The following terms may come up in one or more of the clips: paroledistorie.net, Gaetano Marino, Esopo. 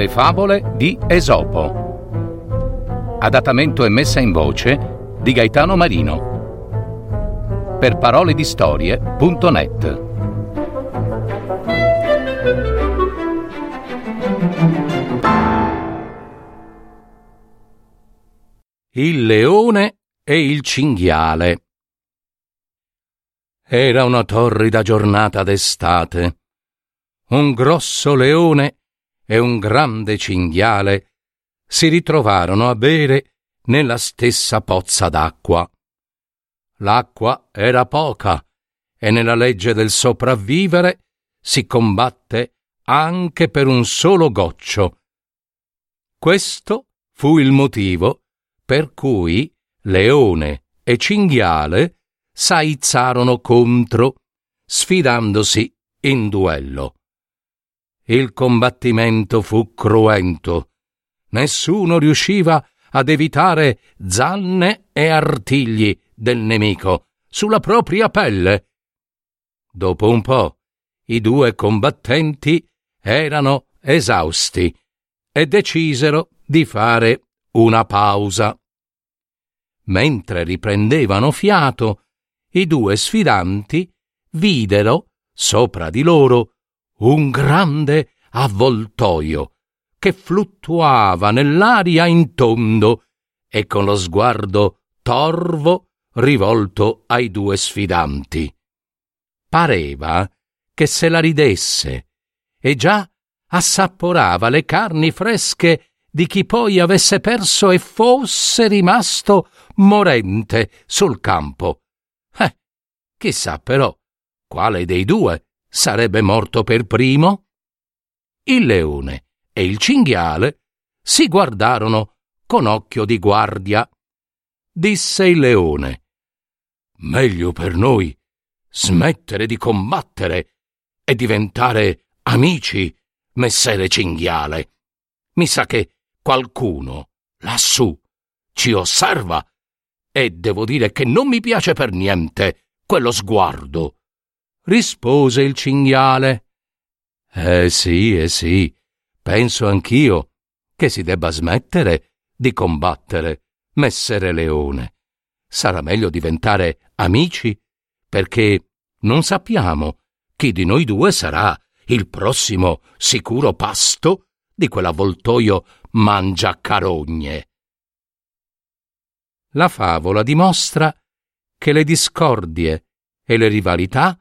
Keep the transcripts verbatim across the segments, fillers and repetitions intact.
Le favole di Esopo. Adattamento e messa in voce di Gaetano Marino. Per paroledistorie punto net. Il leone e il cinghiale. Era una torrida giornata d'estate. Un grosso leone e un grande cinghiale si ritrovarono a bere nella stessa pozza d'acqua. L'acqua era poca e nella legge del sopravvivere si combatte anche per un solo goccio. Questo fu il motivo per cui leone e cinghiale saizzarono contro, sfidandosi in duello. Il combattimento fu cruento. Nessuno riusciva ad evitare zanne e artigli del nemico sulla propria pelle. Dopo un po', i due combattenti erano esausti e decisero di fare una pausa. Mentre riprendevano fiato, i due sfidanti videro sopra di loro un grande avvoltoio che fluttuava nell'aria in tondo e con lo sguardo torvo rivolto ai due sfidanti. Pareva che se la ridesse e già assaporava le carni fresche di chi poi avesse perso e fosse rimasto morente sul campo. Eh, chissà però quale dei due sarebbe morto per primo? Il leone e il cinghiale si guardarono con occhio di guardia. Disse il leone: meglio per noi smettere di combattere e diventare amici, messere cinghiale. Mi sa che qualcuno lassù ci osserva e devo dire che non mi piace per niente quello sguardo. Rispose il cinghiale. Eh sì, eh sì, penso anch'io che si debba smettere di combattere, messere leone. Sarà meglio diventare amici, perché non sappiamo chi di noi due sarà il prossimo sicuro pasto di quell'avvoltoio mangiacarogne. La favola dimostra che le discordie e le rivalità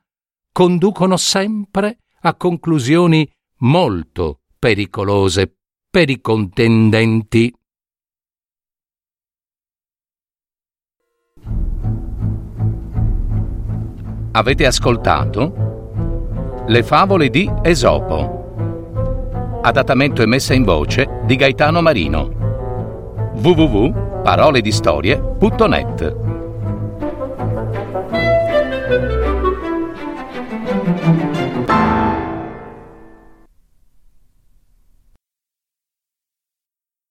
conducono sempre a conclusioni molto pericolose per i contendenti. Avete ascoltato Le favole di Esopo. Adattamento e messa in voce di Gaetano Marino. w w w punto paroledistorie punto net